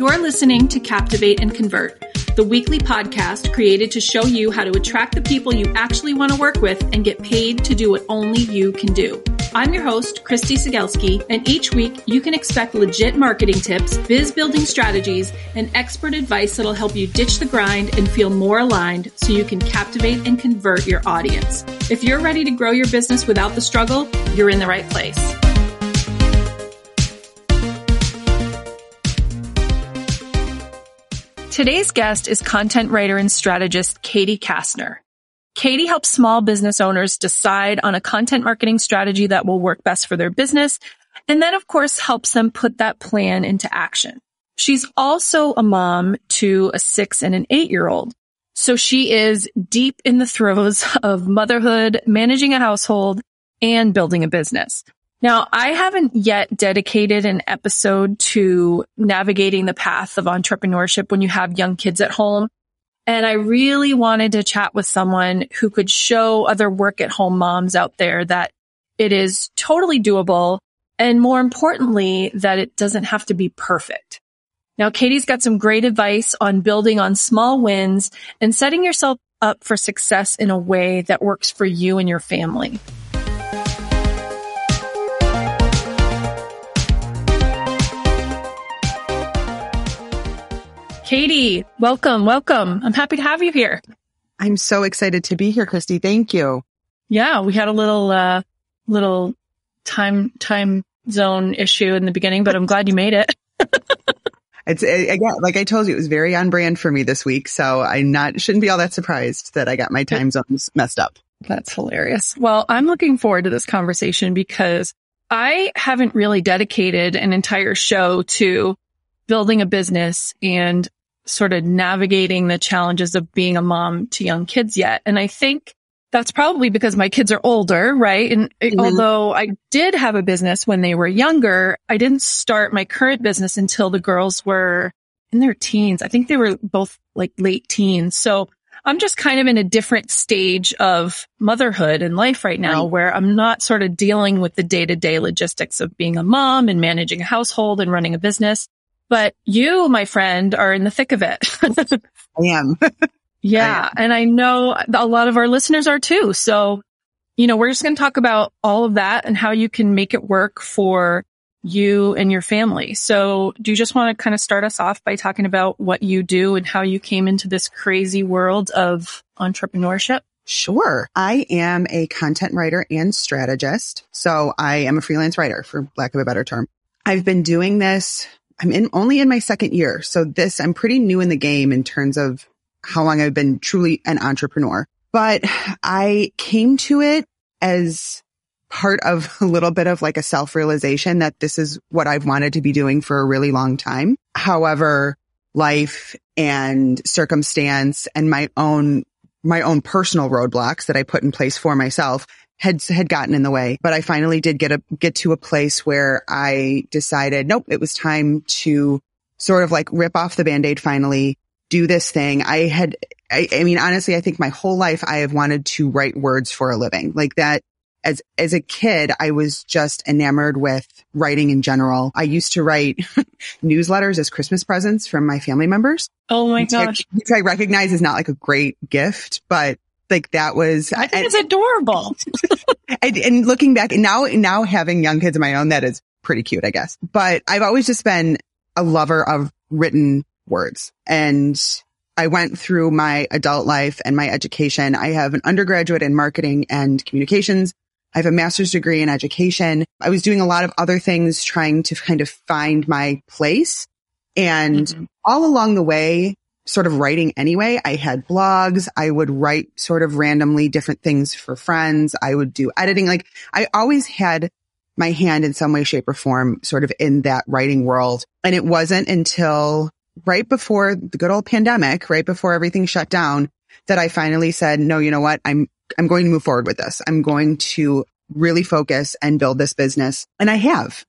You're listening to Captivate and Convert, the weekly podcast created to show you how to attract the people you actually want to work with and get paid to do what only you can do. I'm your host, Christy Sigelski, and each week you can expect legit marketing tips, biz building strategies, and expert advice that'll help you ditch the grind and feel more aligned so you can captivate and convert your audience. If you're ready to grow your business without the struggle, you're in the right place. Today's guest is content writer and strategist Katie Kastner. Katie helps small business owners decide on a content marketing strategy that will work best for their business, and then, of course, helps them put that plan into action. She's also a mom to a 6- and an 8-year-old, so she is deep in the throes of motherhood, managing a household, and building a business. Now, I haven't yet dedicated an episode to navigating the path of entrepreneurship when you have young kids at home. And I really wanted to chat with someone who could show other work-at-home moms out there that it is totally doable, and more importantly, that it doesn't have to be perfect. Now, Katie's got some great advice on building on small wins and setting yourself up for success in a way that works for you and your family. Katie, welcome. I'm happy to have you here. I'm so excited to be here, Christy. Thank you. Yeah, we had a little time zone issue in the beginning, but I'm glad you made it. It's again, like I told you, it was very on brand for me this week, so shouldn't be all that surprised that I got my time zones messed up. That's hilarious. Well, I'm looking forward to this conversation because I haven't really dedicated an entire show to building a business and sort of navigating the challenges of being a mom to young kids yet. And I think that's probably because my kids are older, right? And although I did have a business when they were younger, I didn't start my current business until the girls were in their teens. I think they were both like late teens. So I'm just kind of in a different stage of motherhood and life right now, where I'm not sort of dealing with the day-to-day logistics of being a mom and managing a household and running a business. But you, my friend, are in the thick of it. I am. Yeah. And I know a lot of our listeners are too. So, we're just going to talk about all of that and how you can make it work for you and your family. So do you just want to kind of start us off by talking about what you do and how you came into this crazy world of entrepreneurship? Sure. I am a content writer and strategist. So I am a freelance writer, for lack of a better term. I've been doing this. I'm only in my second year. So I'm pretty new in the game in terms of how long I've been truly an entrepreneur. But I came to it as part of a little bit of like a self-realization that this is what I've wanted to be doing for a really long time. However, life and circumstance and my own personal roadblocks that I put in place for myself had gotten in the way. But I finally did get to a place where I decided, nope, it was time to sort of like rip off the Band-Aid finally, do this thing. I mean, honestly, I think my whole life I have wanted to write words for a living. Like that, as a kid, I was just enamored with writing in general. I used to write newsletters as Christmas presents from my family members. Oh my gosh. Which I recognize is not like a great gift, but like that was, I think it's adorable. and looking back and now having young kids of my own, that is pretty cute, I guess. But I've always just been a lover of written words. And I went through my adult life and my education. I have an undergraduate in marketing and communications. I have a master's degree in education. I was doing a lot of other things, trying to kind of find my place. And all along the way, sort of writing anyway. I had blogs. I would write sort of randomly different things for friends. I would do editing. Like I always had my hand in some way, shape, or form sort of in that writing world. And it wasn't until right before the good old pandemic, right before everything shut down, that I finally said, no, you know what? I'm going to move forward with this. I'm going to really focus and build this business. And I have.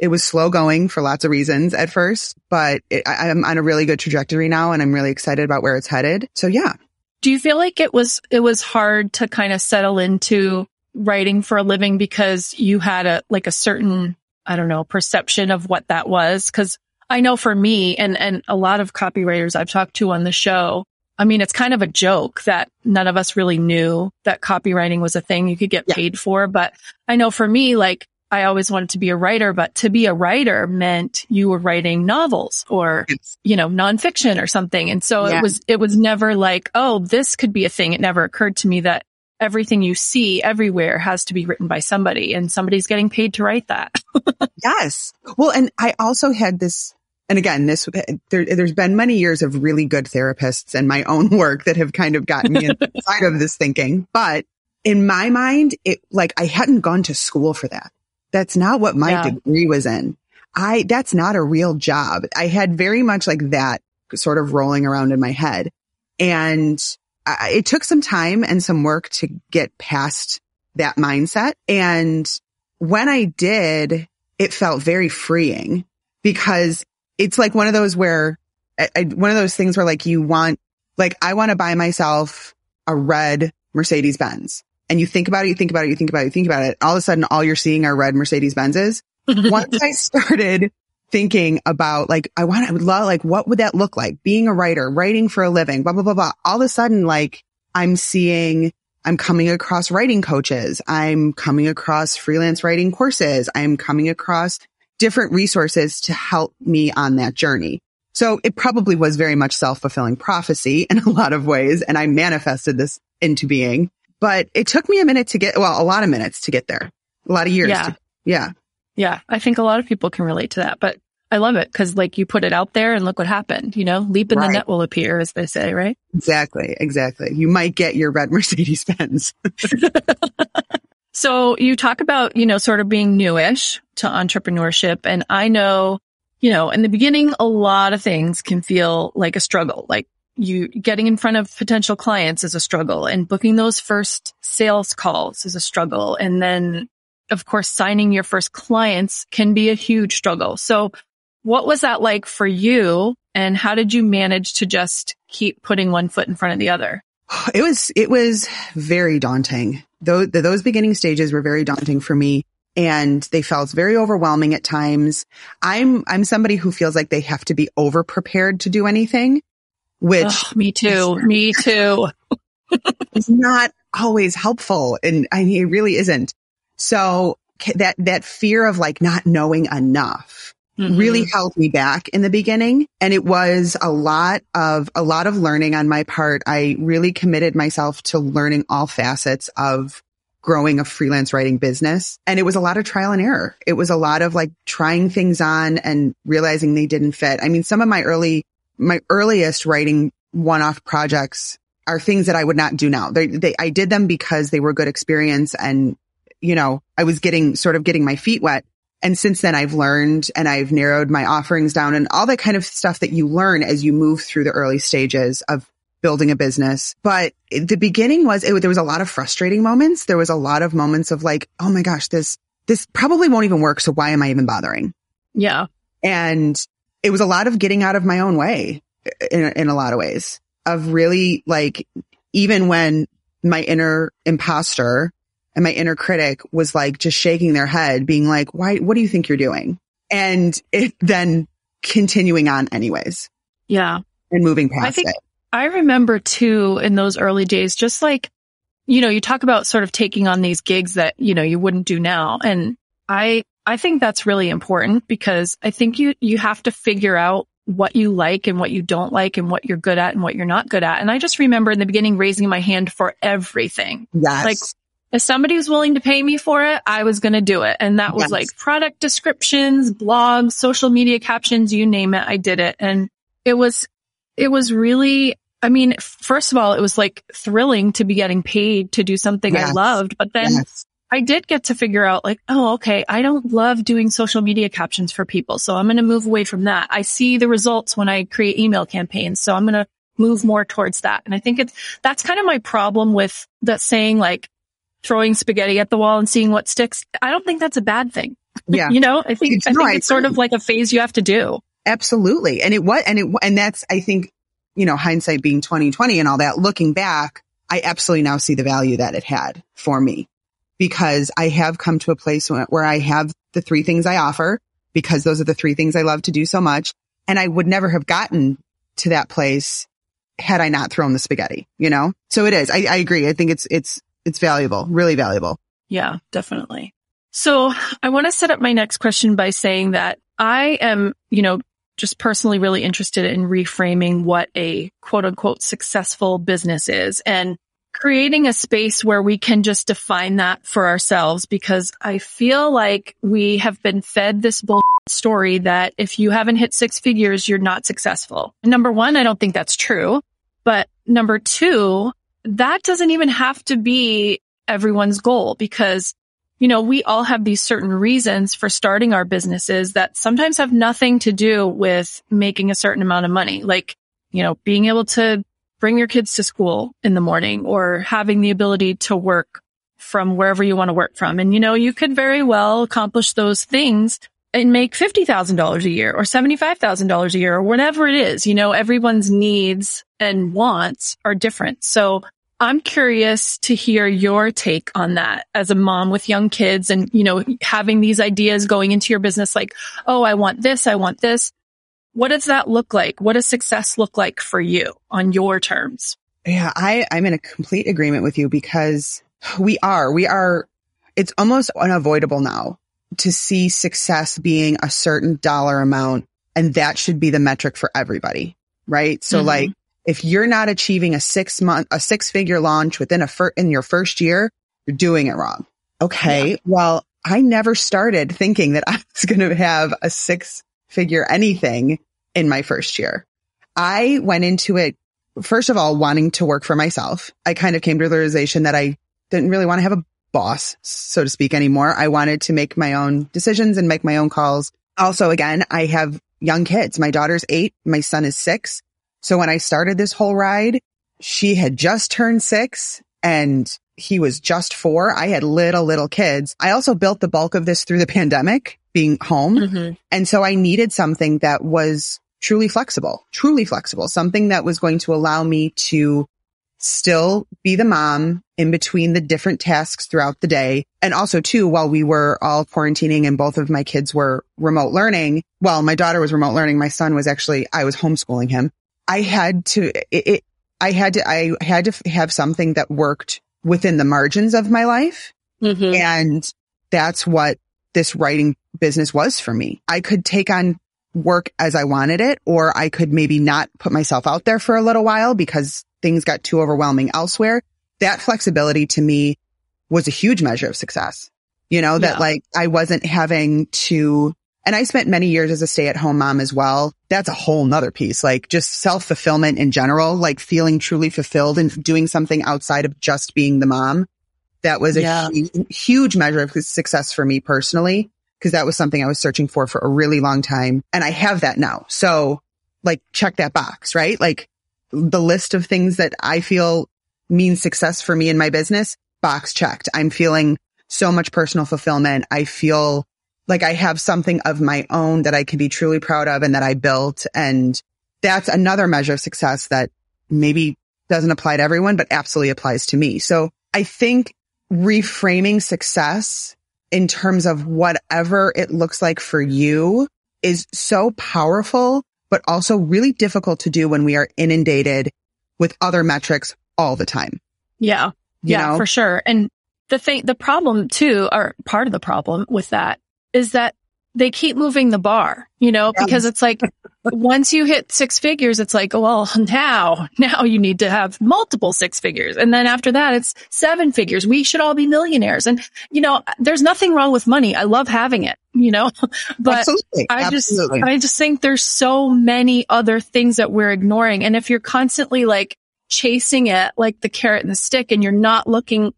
It was slow going for lots of reasons at first, but I'm on a really good trajectory now, and I'm really excited about where it's headed. So yeah. Do you feel like it was hard to kind of settle into writing for a living because you had a certain I don't know, perception of what that was. Cause I know for me and a lot of copywriters I've talked to on the show, I mean, it's kind of a joke that none of us really knew that copywriting was a thing you could get paid for. But I know for me, like, I always wanted to be a writer, but to be a writer meant you were writing novels or, you know, nonfiction or something. And so it was never like, oh, this could be a thing. It never occurred to me that everything you see everywhere has to be written by somebody and somebody's getting paid to write that. Yes. Well, and I also had this. And again, there's been many years of really good therapists and my own work that have kind of gotten me inside of this thinking. But in my mind, it like I hadn't gone to school for that. That's not what my degree was in. That's not a real job. I had very much like that sort of rolling around in my head. And it took some time and some work to get past that mindset. And when I did, it felt very freeing because it's like one of those where one of those things where like you want, like I want to buy myself a red Mercedes Benz, and you think about it, you think about it, you think about it, you think about it. All of a sudden, all you're seeing are red Mercedes Benzes. Once I started thinking about like, I would love, like, what would that look like? Being a writer, writing for a living, blah, blah, blah, blah. All of a sudden, like I'm coming across writing coaches. I'm coming across freelance writing courses. I'm coming across different resources to help me on that journey. So it probably was very much self-fulfilling prophecy in a lot of ways. And I manifested this into being, but it took me a lot of minutes to get there, a lot of years. Yeah. I think a lot of people can relate to that, but I love it because like you put it out there and look what happened, you know, leap in the net will appear, as they say, right? Exactly. You might get your red Mercedes Benz. So you talk about, you know, sort of being newish to entrepreneurship. And I know, you know, in the beginning, a lot of things can feel like a struggle. Like you getting in front of potential clients is a struggle, and booking those first sales calls is a struggle. And then, of course, signing your first clients can be a huge struggle. So what was that like for you? And how did you manage to just keep putting one foot in front of the other? It was very daunting. Those beginning stages were very daunting for me, and they felt very overwhelming at times. I'm somebody who feels like they have to be over prepared to do anything, which me too. It's not always helpful, and I mean, it really isn't. So that fear of like not knowing enough really held me back in the beginning. And it was a lot of learning on my part. I really committed myself to learning all facets of growing a freelance writing business. And it was a lot of trial and error. It was a lot of like trying things on and realizing they didn't fit. I mean, some of my earliest writing one-off projects are things that I would not do now. I did them because they were a good experience. And, you know, I was getting my feet wet. And since then I've learned and I've narrowed my offerings down and all that kind of stuff that you learn as you move through the early stages of building a business. But the beginning there was a lot of frustrating moments. There was a lot of moments of like, oh my gosh, this probably won't even work. So why am I even bothering? Yeah. And it was a lot of getting out of my own way in a lot of ways, of really like, even when my inner imposter and my inner critic was like just shaking their head, being like, why, what do you think you're doing? And it then continuing on anyways. Yeah. And moving past it. I remember too, in those early days, just like, you know, you talk about sort of taking on these gigs that, you know, you wouldn't do now. And I think that's really important, because I think you have to figure out what you like and what you don't like and what you're good at and what you're not good at. And I just remember in the beginning raising my hand for everything. Yes. Like, if somebody was willing to pay me for it, I was going to do it. And that was like product descriptions, blogs, social media captions, you name it, I did it. And it was really, I mean, first of all, it was like thrilling to be getting paid to do something I loved. But then I did get to figure out like, oh, okay, I don't love doing social media captions for people, so I'm going to move away from that. I see the results when I create email campaigns, so I'm going to move more towards that. And I think that's kind of my problem with that saying, like, throwing spaghetti at the wall and seeing what sticks. I don't think that's a bad thing. Yeah. You know, I think it's sort of like a phase you have to do. Absolutely. And that's, I think, you know, hindsight being 20/20 and all that, looking back, I absolutely now see the value that it had for me, because I have come to a place where I have the three things I offer, because those are the three things I love to do so much. And I would never have gotten to that place had I not thrown the spaghetti, you know? So it is. I agree. I think it's valuable, really valuable. Yeah, definitely. So I want to set up my next question by saying that I am, you know, just personally really interested in reframing what a quote unquote successful business is and creating a space where we can just define that for ourselves, because I feel like we have been fed this bullshit story that if you haven't hit six figures, you're not successful. Number one, I don't think that's true. But number two, that doesn't even have to be everyone's goal, because, you know, we all have these certain reasons for starting our businesses that sometimes have nothing to do with making a certain amount of money. Like, you know, being able to bring your kids to school in the morning or having the ability to work from wherever you want to work from. And, you know, you could very well accomplish those things and make $50,000 a year or $75,000 a year or whatever it is. You know, everyone's needs and wants are different. So I'm curious to hear your take on that as a mom with young kids and, you know, having these ideas going into your business like, oh, I want this, I want this. What does that look like? What does success look like for you on your terms? Yeah, I'm in a complete agreement with you, because we are, it's almost unavoidable now to see success being a certain dollar amount. And that should be the metric for everybody, right? So like, if you're not achieving a 6-figure launch within in your first year, you're doing it wrong. Okay. Yeah. Well, I never started thinking that I was going to have a 6-figure anything in my first year. I went into it, first of all, wanting to work for myself. I kind of came to the realization that I didn't really want to have a boss, so to speak, anymore. I wanted to make my own decisions and make my own calls. Also, again, I have young kids. My daughter's 8. My son is 6. So when I started this whole ride, she had just turned 6 and he was just 4. I had little kids. I also built the bulk of this through the pandemic, being home. And so I needed something that was truly flexible, something that was going to allow me to still be the mom in between the different tasks throughout the day. And also too, while we were all quarantining and both of my kids were remote learning, well, my daughter was remote learning. My son was I was homeschooling him. I had to have something that worked within the margins of my life. And that's what this writing business was for me. I could take on work as I wanted it, or I could maybe not put myself out there for a little while because things got too overwhelming elsewhere. That flexibility to me was a huge measure of success. You know, that like I wasn't having to, and I spent many years as a stay-at-home mom as well. That's a whole nother piece, like just self-fulfillment in general, like feeling truly fulfilled and doing something outside of just being the mom. That was a huge measure of success for me personally, because that was something I was searching for a really long time. And I have that now. So like, check that box, right? Like the list of things that I feel means success for me in my business, box checked. I'm feeling so much personal fulfillment. I feel like I have something of my own that I can be truly proud of and that I built. And that's another measure of success that maybe doesn't apply to everyone, but absolutely applies to me. So I think reframing success in terms of whatever it looks like for you is so powerful, but also really difficult to do when we are inundated with other metrics all the time. Yeah. Yeah, for sure. And the problem too, or part of the problem with that, is that they keep moving the bar, you know, because it's like once you hit 6 figures, it's like, well, now you need to have multiple 6 figures. And then after that, it's 7 figures. We should all be millionaires. And, you know, there's nothing wrong with money. I love having it, you know, but I just think there's so many other things that we're ignoring. And if you're constantly like chasing it, like the carrot and the stick, and you're not looking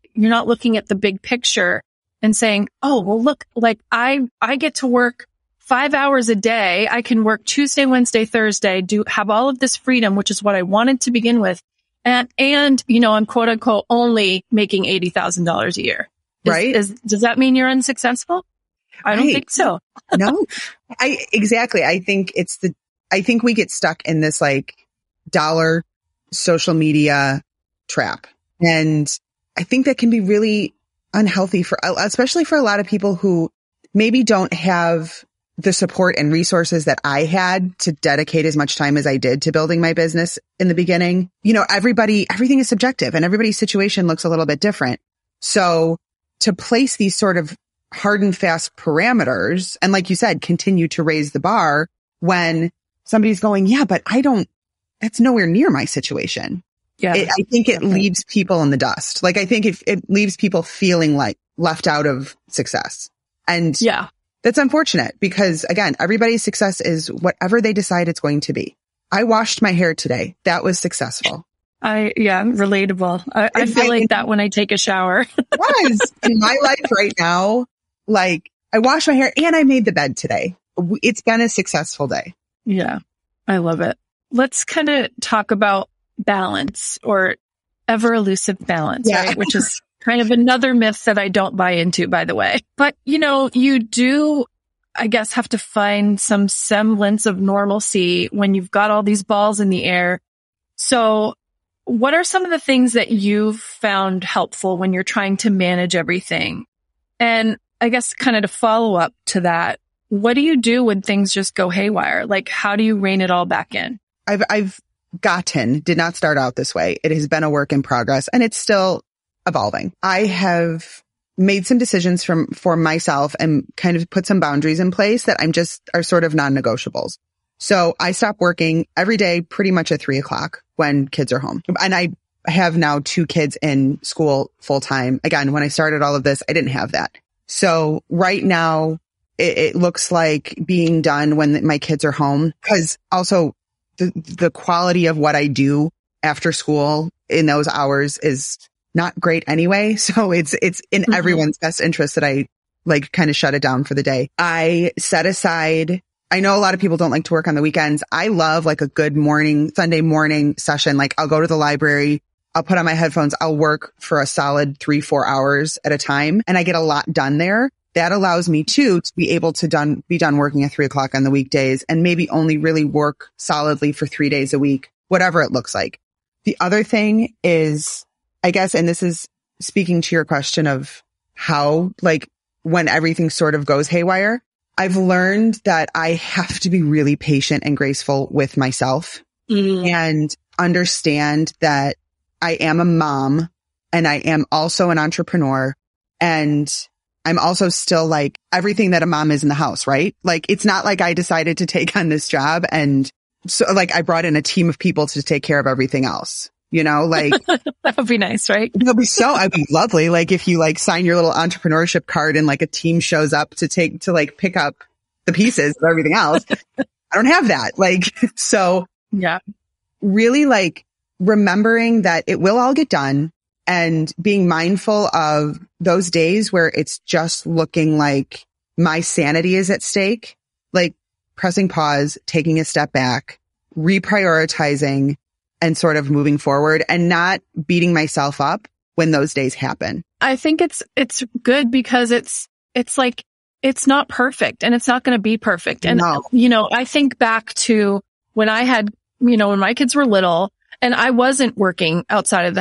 at the big picture and saying, oh, well, look, like I get to work 5 hours a day. I can work Tuesday, Wednesday, Thursday, have all of this freedom, which is what I wanted to begin with. And, you know, I'm quote unquote only making $80,000 a year. Right. Does that mean you're unsuccessful? I don't think so. No, exactly. I think we get stuck in this like dollar social media trap. And I think that can be really unhealthy especially for a lot of people who maybe don't have the support and resources that I had to dedicate as much time as I did to building my business in the beginning. You know, everything is subjective and everybody's situation looks a little bit different. So to place these sort of hard and fast parameters, and like you said, continue to raise the bar when somebody's going, yeah, but that's nowhere near my situation. Yeah, I think it leaves people in the dust. Like, I think it leaves people feeling like left out of success. And yeah, that's unfortunate because, again, everybody's success is whatever they decide it's going to be. I washed my hair today. That was successful. Relatable. I feel like that when I take a shower. Was in my life right now, like I wash my hair and I made the bed today. It's been a successful day. Yeah, I love it. Let's kind of talk about balance or ever elusive balance, right? Which is kind of another myth that I don't buy into, by the way. But, you know, you do, I guess, have to find some semblance of normalcy when you've got all these balls in the air. So what are some of the things that you've found helpful when you're trying to manage everything? And I guess kind of to follow up to that, what do you do when things just go haywire? Like, how do you rein it all back in? Did not start out this way. It has been a work in progress and it's still evolving. I have made some decisions for myself and kind of put some boundaries in place that are sort of non-negotiables. So I stop working every day pretty much at 3:00 when kids are home. And I have now 2 kids in school full time. Again, when I started all of this, I didn't have that. So right now it looks like being done when my kids are home, because also the quality of what I do after school in those hours is not great anyway. So it's in everyone's best interest that I like kind of shut it down for the day. I set aside, I know a lot of people don't like to work on the weekends. I love like a good Sunday morning session. Like I'll go to the library, I'll put on my headphones, I'll work for a solid 3-4 hours at a time. And I get a lot done there. That allows me to be able to be done working at 3:00 on the weekdays and maybe only really work solidly for 3 days a week, whatever it looks like. The other thing is, I guess, and this is speaking to your question of how, like when everything sort of goes haywire, I've learned that I have to be really patient and graceful with myself and understand that I am a mom and I am also an entrepreneur, and I'm also still like everything that a mom is in the house, right? Like it's not like I decided to take on this job and so like I brought in a team of people to take care of everything else. You know, like that would be nice, right? It'd be lovely. Like if you like sign your little entrepreneurship card and like a team shows up to pick up the pieces of everything else. I don't have that. Like, so yeah, really like remembering that it will all get done and being mindful of those days where it's just looking like my sanity is at stake, like pressing pause, taking a step back, reprioritizing, and sort of moving forward and not beating myself up when those days happen. I think it's good because it's like, it's not perfect and it's not going to be perfect. And, you know, I think back to when I had, you know, when my kids were little and I wasn't working outside of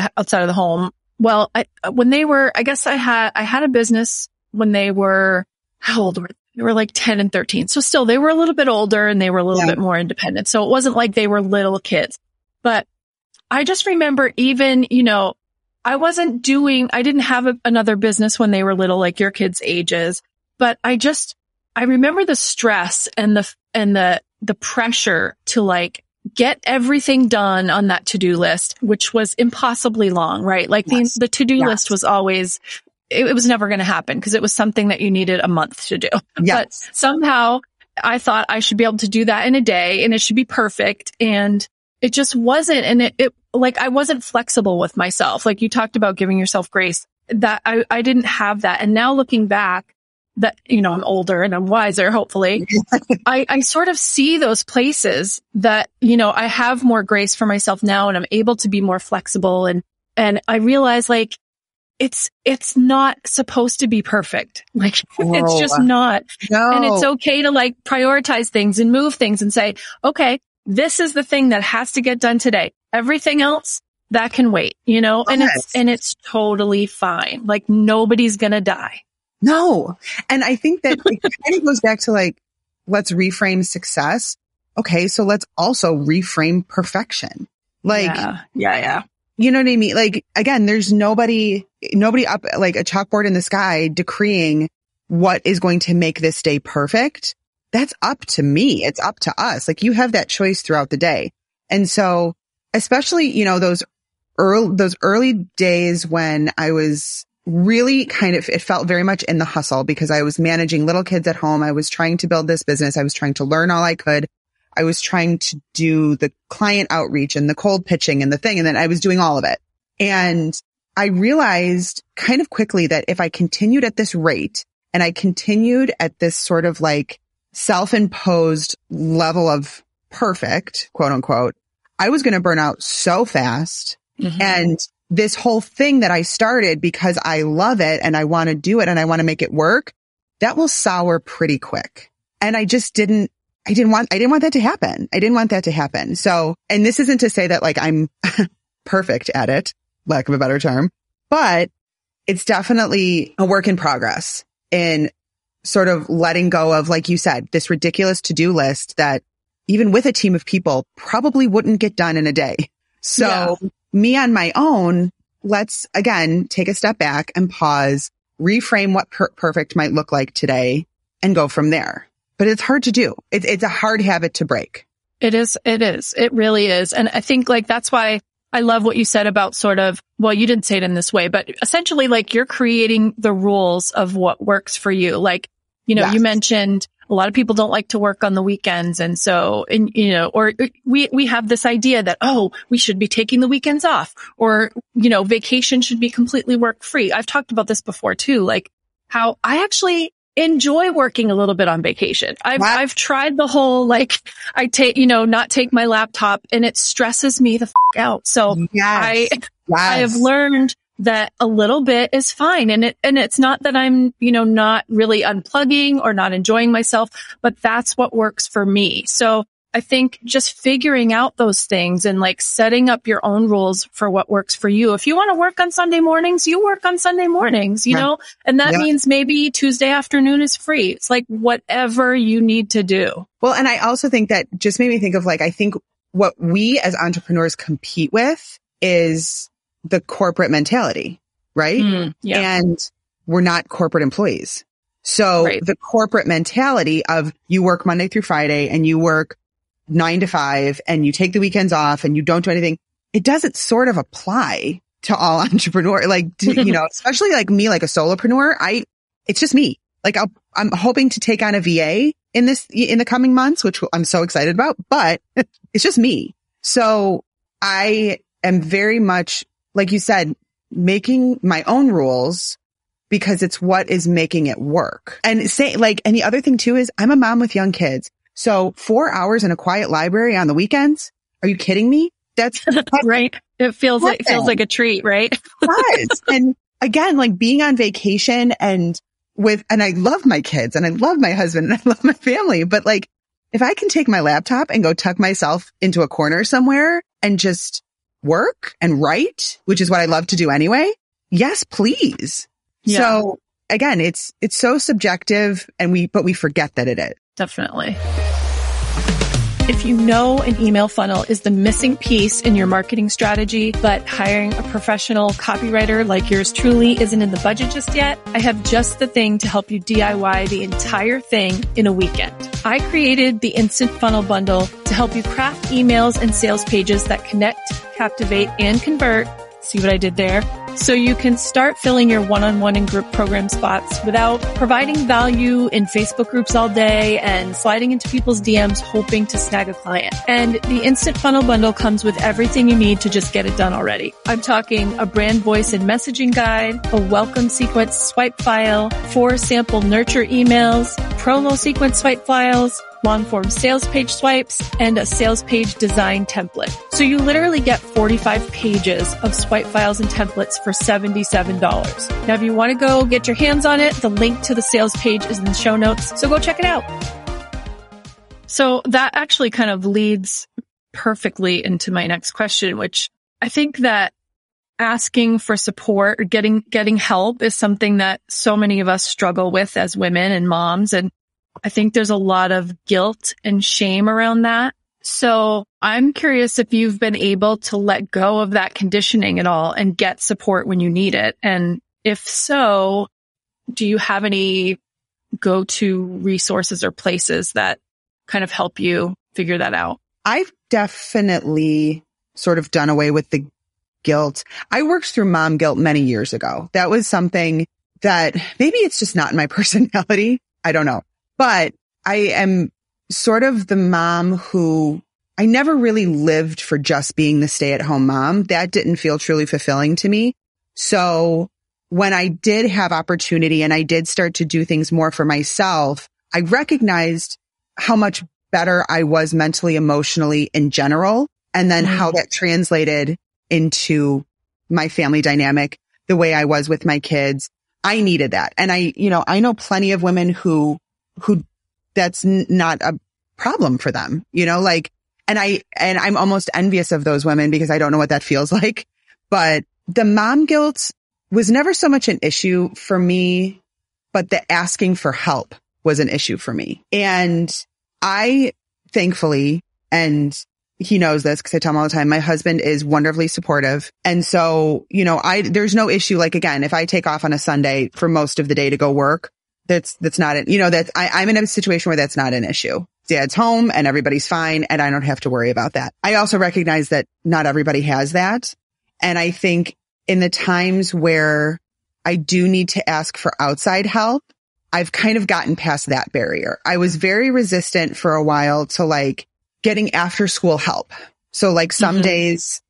the home. Well, I had a business when they were, how old were they? They were like 10 and 13. So still they were a little bit older and they were a little bit more independent. So it wasn't like they were little kids. But I just remember even, you know, I didn't have another business when they were little, like your kids' ages, but I remember the stress and the pressure to like get everything done on that to-do list, which was impossibly long, right? Like the to-do list was always, it was never going to happen because it was something that you needed a month to do. Yes. But somehow I thought I should be able to do that in a day and it should be perfect. And it just wasn't. And it like, I wasn't flexible with myself. Like you talked about giving yourself grace, that I didn't have that. And now looking back, that, you know, I'm older and I'm wiser, hopefully, I sort of see those places that, you know, I have more grace for myself now and I'm able to be more flexible. And I realize like, it's not supposed to be perfect. Like it's just not. No. And it's okay to like prioritize things and move things and say, okay, this is the thing that has to get done today. Everything else that can wait, you know, and it's totally fine. Like nobody's going to die. No. And I think that it kind of goes back to like, let's reframe success. Okay. So let's also reframe perfection. Like, yeah. You know what I mean? Like, again, there's nobody up like a chalkboard in the sky decreeing what is going to make this day perfect. That's up to me. It's up to us. Like you have that choice throughout the day. And so especially, you know, those early days when I was really kind of, it felt very much in the hustle because I was managing little kids at home. I was trying to build this business. I was trying to learn all I could. I was trying to do the client outreach and the cold pitching and the thing. And then I was doing all of it. And I realized kind of quickly that if I continued at this rate and I continued at this sort of like self-imposed level of perfect, quote unquote, I was going to burn out so fast. Mm-hmm. And this whole thing that I started because I love it and I want to do it and I want to make it work, that will sour pretty quick. And I just didn't want that to happen. I didn't want that to happen. So, and this isn't to say that like I'm perfect at it, lack of a better term, but it's definitely a work in progress in sort of letting go of, like you said, this ridiculous to-do list that even with a team of people probably wouldn't get done in a day. So me on my own, let's again, take a step back and pause, reframe what perfect might look like today and go from there. But it's hard to do. It's a hard habit to break. It is. It really is. And I think like that's why I love what you said about sort of, well, you didn't say it in this way, but essentially like you're creating the rules of what works for you. Like, you know, you mentioned a lot of people don't like to work on the weekends. And so, and you know, or we have this idea that, oh, we should be taking the weekends off or, you know, vacation should be completely work free. I've talked about this before too, like how I actually enjoy working a little bit on vacation. I've tried the whole, like I take, you know, not take my laptop and it stresses me the out. So I have learned that a little bit is fine. And it's not that I'm, you know, not really unplugging or not enjoying myself, but that's what works for me. So I think just figuring out those things and like setting up your own rules for what works for you. If you want to work on Sunday mornings, you work on Sunday mornings, you know, and that means maybe Tuesday afternoon is free. It's like whatever you need to do. Well, and I also think that just made me think of like, I think what we as entrepreneurs compete with is the corporate mentality, right? And we're not corporate employees. So the corporate mentality of you work Monday through Friday and you work 9 to 5 and you take the weekends off and you don't do anything. It doesn't sort of apply to all entrepreneurs. Like, to, you know, especially like me, like a solopreneur, it's just me. Like I'm hoping to take on a VA in the coming months, which I'm so excited about, but it's just me. So I am very much, like you said, making my own rules because it's what is making it work. And say like, and the other thing too is I'm a mom with young kids. So 4 hours in a quiet library on the weekends? Are you kidding me? That's right. It feels like a treat, right? It does. And again, like being on vacation and I love my kids and I love my husband and I love my family. But like, if I can take my laptop and go tuck myself into a corner somewhere and just work and write, which is what I love to do anyway. Yes, please. Yeah. So again, it's so subjective and but we forget that it is. Definitely. If you know an email funnel is the missing piece in your marketing strategy, but hiring a professional copywriter like yours truly isn't in the budget just yet, I have just the thing to help you DIY the entire thing in a weekend. I created the Instant Funnel Bundle to help you craft emails and sales pages that connect, captivate, and convert. See what I did there? So you can start filling your one-on-one and group program spots without providing value in Facebook groups all day and sliding into people's DMs hoping to snag a client. And the Instant Funnel Bundle comes with everything you need to just get it done already. I'm talking a brand voice and messaging guide, a welcome sequence swipe file, 4 sample nurture emails, promo sequence swipe files, long-form sales page swipes, and a sales page design template. So you literally get 45 pages of swipe files and templates for $77. Now, if you want to go get your hands on it, the link to the sales page is in the show notes, so go check it out. So that actually kind of leads perfectly into my next question, which I think that asking for support or getting help is something that so many of us struggle with as women and moms. And I think there's a lot of guilt and shame around that. So I'm curious if you've been able to let go of that conditioning at all and get support when you need it. And if so, do you have any go-to resources or places that kind of help you figure that out? I've definitely sort of done away with the guilt. I worked through mom guilt many years ago. That was something that maybe it's just not in my personality. I don't know. But I am sort of the mom who I never really lived for just being the stay-at-home mom. That didn't feel truly fulfilling to me. So when I did have opportunity and I did start to do things more for myself, I recognized how much better I was mentally, emotionally in general, and then how that translated into my family dynamic, the way I was with my kids. I needed that. And I know plenty of women who that's not a problem for them, and I'm almost envious of those women because I don't know what that feels like. But the mom guilt was never so much an issue for me, but the asking for help was an issue for me. And I thankfully, and he knows this because I tell him all the time, my husband is wonderfully supportive. And so, there's no issue. Like, again, if I take off on a Sunday for most of the day to go work, that's not it. I'm in a situation where that's not an issue. Dad's home and everybody's fine, and I don't have to worry about that. I also recognize that not everybody has that. And I think in the times where I do need to ask for outside help, I've kind of gotten past that barrier. I was very resistant for a while to getting after school help. So some days,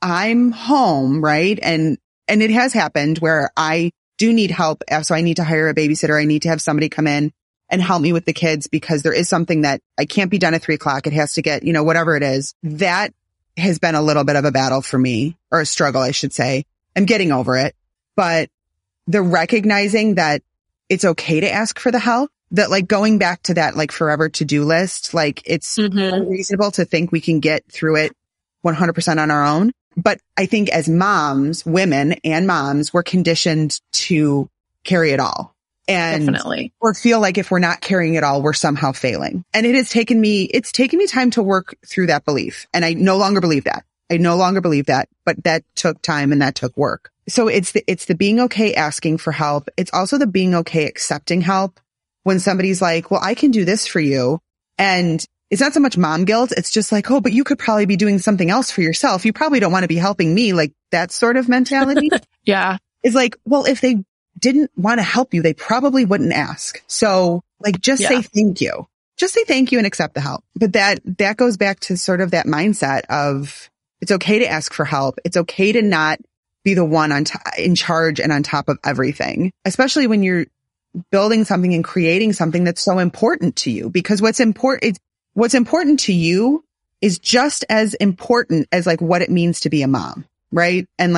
I'm home, right? And it has happened where I do need help. So I need to hire a babysitter. I need to have somebody come in and help me with the kids because there is something that I can't be done at 3:00. It has to get, whatever it is. That has been a little bit of a battle for me, or a struggle, I should say. I'm getting over it, but the recognizing that it's okay to ask for the help, that going back to that forever to-do list, it's unreasonable to think we can get through it 100% on our own. But I think as moms, women and moms, we're conditioned to carry it all. And definitely, or feel like if we're not carrying it all, we're somehow failing. And it's taken me time to work through that belief. And I no longer believe that. But that took time and that took work. So it's the being okay asking for help. It's also the being okay accepting help. When somebody's like, well, I can do this for you. And it's not so much mom guilt. It's just oh, but you could probably be doing something else for yourself. You probably don't want to be helping me. That sort of mentality. Yeah. It's well, if they didn't want to help you, they probably wouldn't ask. So just say thank you. Just say thank you and accept the help. But that goes back to sort of that mindset of it's okay to ask for help. It's okay to not be the one in charge and on top of everything, especially when you're building something and creating something that's so important to you, because what's important to you is just as important as what it means to be a mom, right? And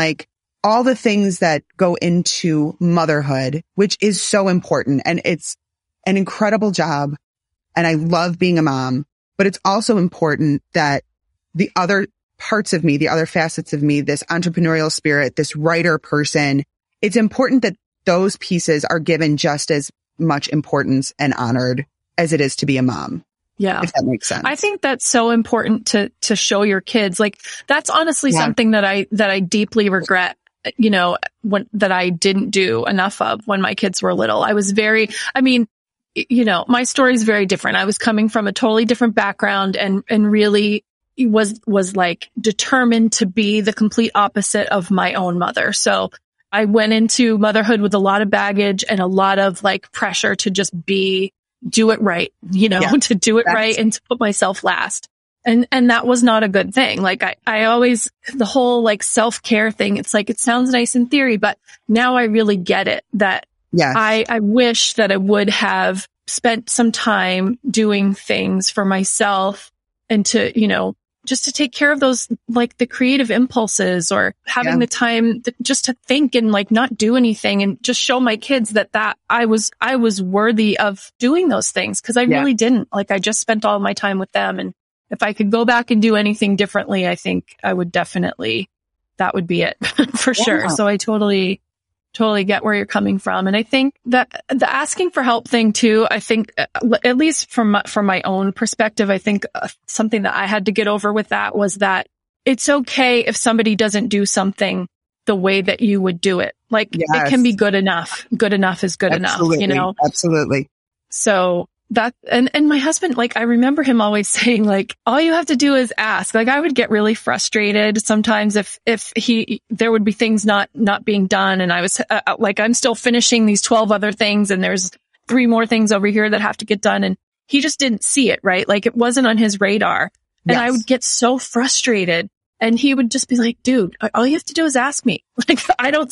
all the things that go into motherhood, which is so important, and it's an incredible job, and I love being a mom, but it's also important that the other parts of me, the other facets of me, this entrepreneurial spirit, this writer person, it's important that those pieces are given just as much importance and honored as it is to be a mom. Yeah. If that makes sense. I think that's so important to show your kids. That's honestly something that I deeply regret, that I didn't do enough of when my kids were little. I was my story is very different. I was coming from a totally different background and really was determined to be the complete opposite of my own mother. So I went into motherhood with a lot of baggage and a lot of pressure to just do it right, to do it right and to put myself last. And that was not a good thing. I always, the whole self-care thing, it's it sounds nice in theory, but now I really get it that I wish that I would have spent some time doing things for myself and to, just to take care of those, the creative impulses, or having the time just to think and not do anything, and just show my kids that I was worthy of doing those things. Cause I really didn't. I just spent all my time with them. And if I could go back and do anything differently, I think I would definitely that would be it for sure. So I totally get where you're coming from. And I think that the asking for help thing too, I think at least from my own perspective, I think something that I had to get over with that was that it's okay if somebody doesn't do something the way that you would do it. Like it can be good enough. Good enough is good enough, you know? Absolutely. So that, and my husband, like, I remember him always saying, like, all you have to do is ask. Like, I would get really frustrated sometimes if there would be things not being done. And I was like, I'm still finishing these 12 other things and there's 3 more things over here that have to get done. And he just didn't see it, right? Like it wasn't on his radar. And I would get so frustrated. And he would just be like, dude, all you have to do is ask me. Like, I don't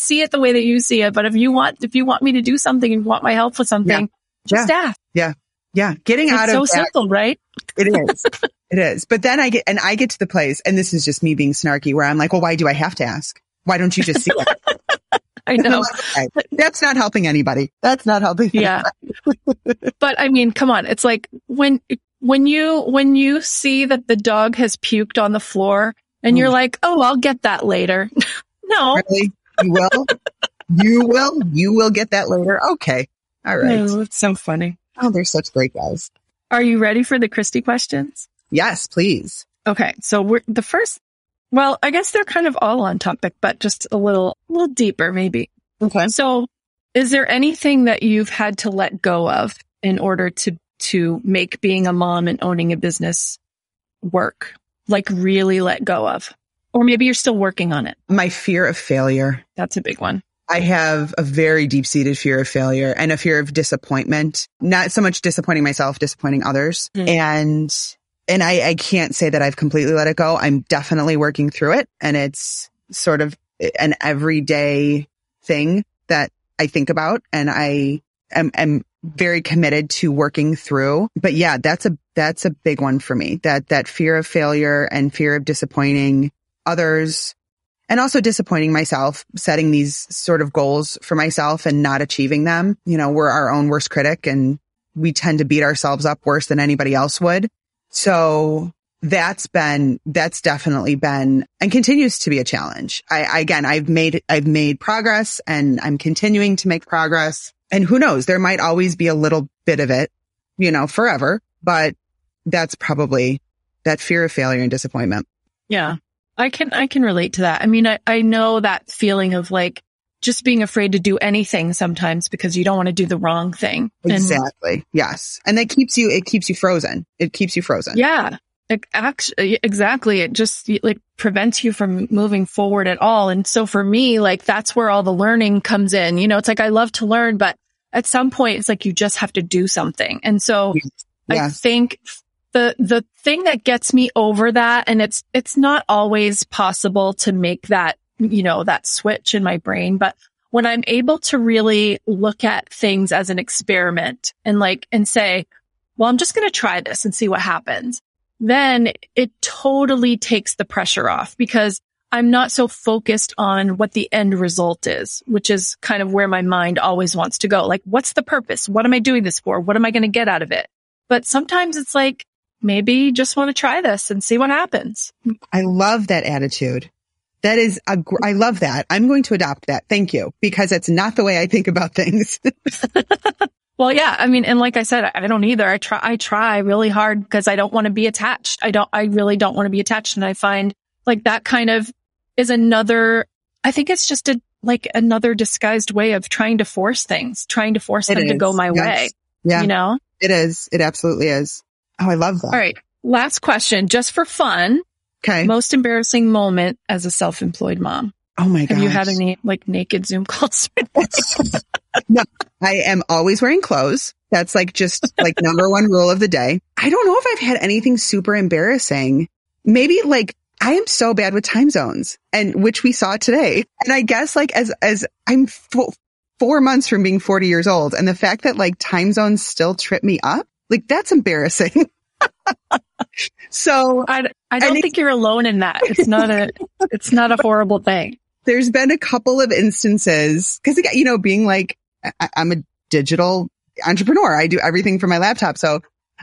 see it the way that you see it. But if you want me to do something and want my help with something, just ask. Yeah. Getting it's out of It's so that, simple, right? It is. But then I get to the place, and this is just me being snarky, where I'm like, well, why do I have to ask? Why don't you just see it? I know. That's not helping anybody. But I mean, come on. It's like when you see that the dog has puked on the floor and you're like, oh, I'll get that later. No. Really? You will get that later. Okay. All right. No, it's so funny. Oh, they're such great guys. Are you ready for the Christy questions? Yes, please. Okay. So I guess they're kind of all on topic, but just a little deeper maybe. Okay. So is there anything that you've had to let go of in order to make being a mom and owning a business work, like really let go of? Or maybe you're still working on it. My fear of failure. That's a big one. I have a very deep-seated fear of failure and a fear of disappointment. Not so much disappointing myself, disappointing others. Mm-hmm. And I can't say that I've completely let it go. I'm definitely working through it. And it's sort of an everyday thing that I think about. And I am very committed to working through. But yeah, that's a big one for me. That fear of failure and fear of disappointing others and also disappointing myself, setting these sort of goals for myself and not achieving them. You know, we're our own worst critic and we tend to beat ourselves up worse than anybody else would. So that's definitely been and continues to be a challenge. I've made progress and I'm continuing to make progress. And who knows, there might always be a little bit of it, you know, forever, but that's probably that fear of failure and disappointment. Yeah, I can relate to that. I mean, I know that feeling of like just being afraid to do anything sometimes because you don't want to do the wrong thing. Exactly. Yes. And it keeps you frozen. Yeah, exactly. It just like prevents you from moving forward at all. And so for me, like that's where all the learning comes in. You know, it's like I love to learn, but at some point it's like you just have to do something. And so I think the thing that gets me over that, and it's not always possible to make that, you know, that switch in my brain, but when I'm able to really look at things as an experiment and say, well, I'm just going to try this and see what happens, then it totally takes the pressure off because I'm not so focused on what the end result is, which is kind of where my mind always wants to go. Like, what's the purpose? What am I doing this for? What am I going to get out of it? But sometimes it's like, maybe you just want to try this and see what happens. I love that attitude. That is, I love that. I'm going to adopt that. Thank you. Because it's not the way I think about things. Well, yeah. I mean, and like I said, I don't either. I try really hard because I don't want to be attached. I really don't want to be attached. And I find like that kind of is another, I think it's just another disguised way of trying to force things, to go my way. Yeah. You know? It is. It absolutely is. Oh, I love that. All right. Last question, just for fun. Okay. Most embarrassing moment as a self-employed mom. Oh my gosh. Have you had any like naked Zoom calls? No, I am always wearing clothes. That's like just like number one rule of the day. I don't know if I've had anything super embarrassing. Maybe like I am so bad with time zones, and which we saw today. And I guess like as I'm 4 months from being 40 years old, and the fact that like time zones still trip me up, like that's embarrassing. So I don't think you're alone in that. It's not a horrible thing. There's been a couple of instances because, you know, being like, I'm a digital entrepreneur. I do everything from my laptop. So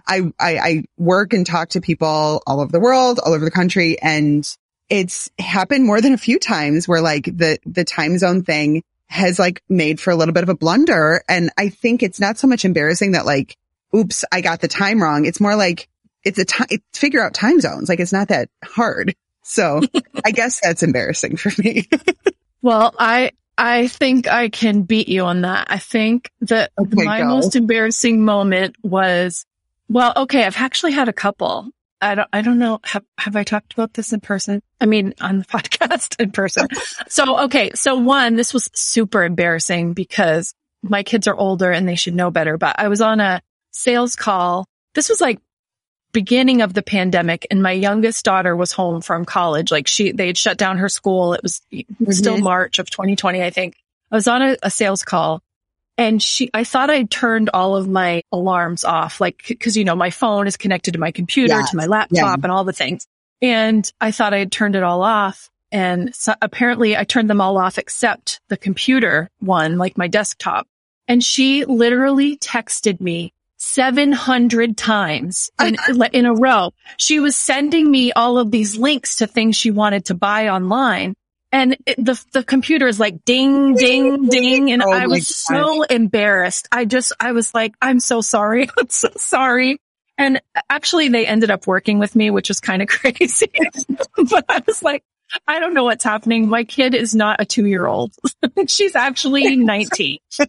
I work and talk to people all over the world, all over the country. And it's happened more than a few times where like the time zone thing has like made for a little bit of a blunder. And I think it's not so much embarrassing that like, oops, I got the time wrong. It's more like it's figure out time zones. Like it's not that hard. So I guess that's embarrassing for me. Well, I think I can beat you on that. I think that most embarrassing moment was, well, okay, I've actually had a couple. I don't know. Have I talked about this in person? I mean, on the podcast in person. So, okay. So one, this was super embarrassing because my kids are older and they should know better, but I was on a sales call. This was like beginning of the pandemic and my youngest daughter was home from college. Like they had shut down her school. It was still March of 2020, I think. I was on a sales call. And I thought I turned all of my alarms off, like, cause you know, my phone is connected to my computer, to my laptop and all the things. And I thought I had turned it all off. And so apparently I turned them all off except the computer one, like my desktop. And she literally texted me 700 times in a row. She was sending me all of these links to things she wanted to buy online. And the computer is like, ding, ding, ding. And I was so embarrassed. I was like, I'm so sorry. I'm so sorry. And actually they ended up working with me, which was kind of crazy. But I was like, I don't know what's happening. My kid is not a 2-year-old. She's actually 19. So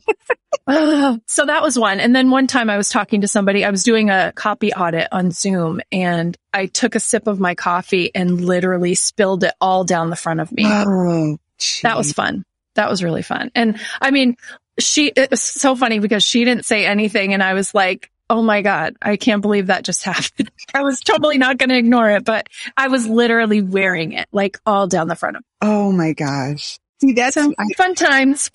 that was one. And then one time I was talking to somebody, I was doing a copy audit on Zoom and I took a sip of my coffee and literally spilled it all down the front of me. Oh, that was fun. That was really fun. And I mean, it was so funny because she didn't say anything. And I was like, oh my God, I can't believe that just happened. I was totally not going to ignore it, but I was literally wearing it like all down the front of me. Oh my gosh. See, that's fun times.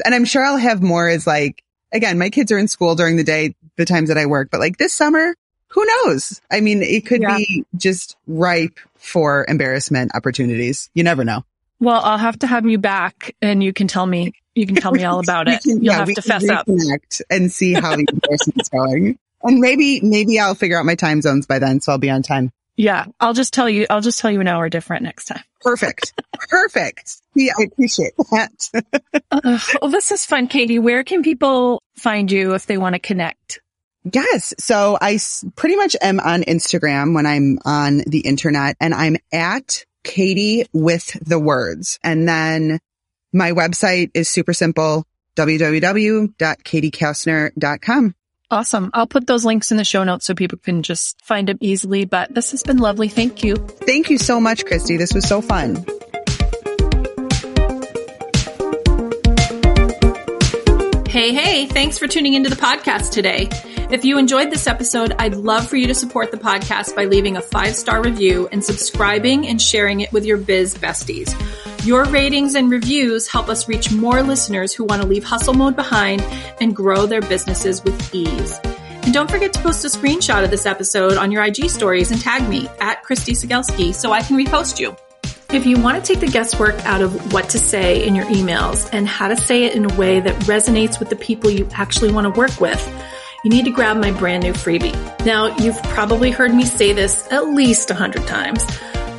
And I'm sure I'll have more as like, again, my kids are in school during the day, the times that I work, but like this summer, who knows? I mean, it could be just ripe for embarrassment opportunities. You never know. Well, I'll have to have you back and you can tell me all about it. You'll have to fess up and see how the embarrassment is going. And maybe I'll figure out my time zones by then. So I'll be on time. Yeah. I'll just tell you an hour different next time. Perfect. Yeah. I appreciate that. Well, this is fun, Katie. Where can people find you if they want to connect? Yes. So I pretty much am on Instagram when I'm on the internet and I'm at Katie with the words. And then my website is super simple, www.katiekastner.com. Awesome. I'll put those links in the show notes so people can just find them easily. But this has been lovely. Thank you. Thank you so much, Christy. This was so fun. Hey, thanks for tuning into the podcast today. If you enjoyed this episode, I'd love for you to support the podcast by leaving a 5-star review and subscribing and sharing it with your biz besties. Your ratings and reviews help us reach more listeners who want to leave hustle mode behind and grow their businesses with ease. And don't forget to post a screenshot of this episode on your IG stories and tag me at Christy Sigelski so I can repost you. If you want to take the guesswork out of what to say in your emails and how to say it in a way that resonates with the people you actually want to work with, you need to grab my brand new freebie. Now, you've probably heard me say this at least 100 times,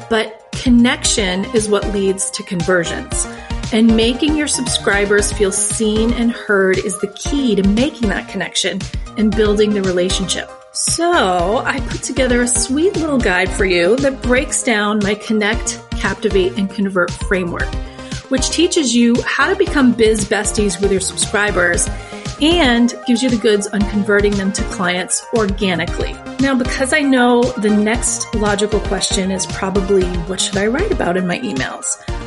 but connection is what leads to conversions. And making your subscribers feel seen and heard is the key to making that connection and building the relationship. So I put together a sweet little guide for you that breaks down my Connect, Captivate, and Convert framework, which teaches you how to become biz besties with your subscribers and gives you the goods on converting them to clients organically. Now, because I know the next logical question is probably, what should I write about in my emails?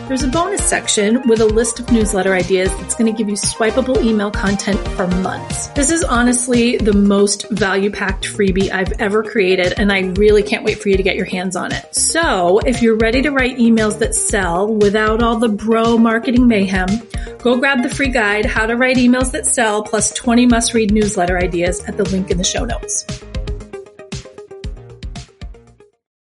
There's a bonus section with a list of newsletter ideas that's going to give you swipeable email content for months. This is honestly the most value-packed freebie I've ever created, and I really can't wait for you to get your hands on it. So if you're ready to write emails that sell without all the bro marketing mayhem, go grab the free guide, How to Write Emails That Sell, plus 20 must-read newsletter ideas at the link in the show notes.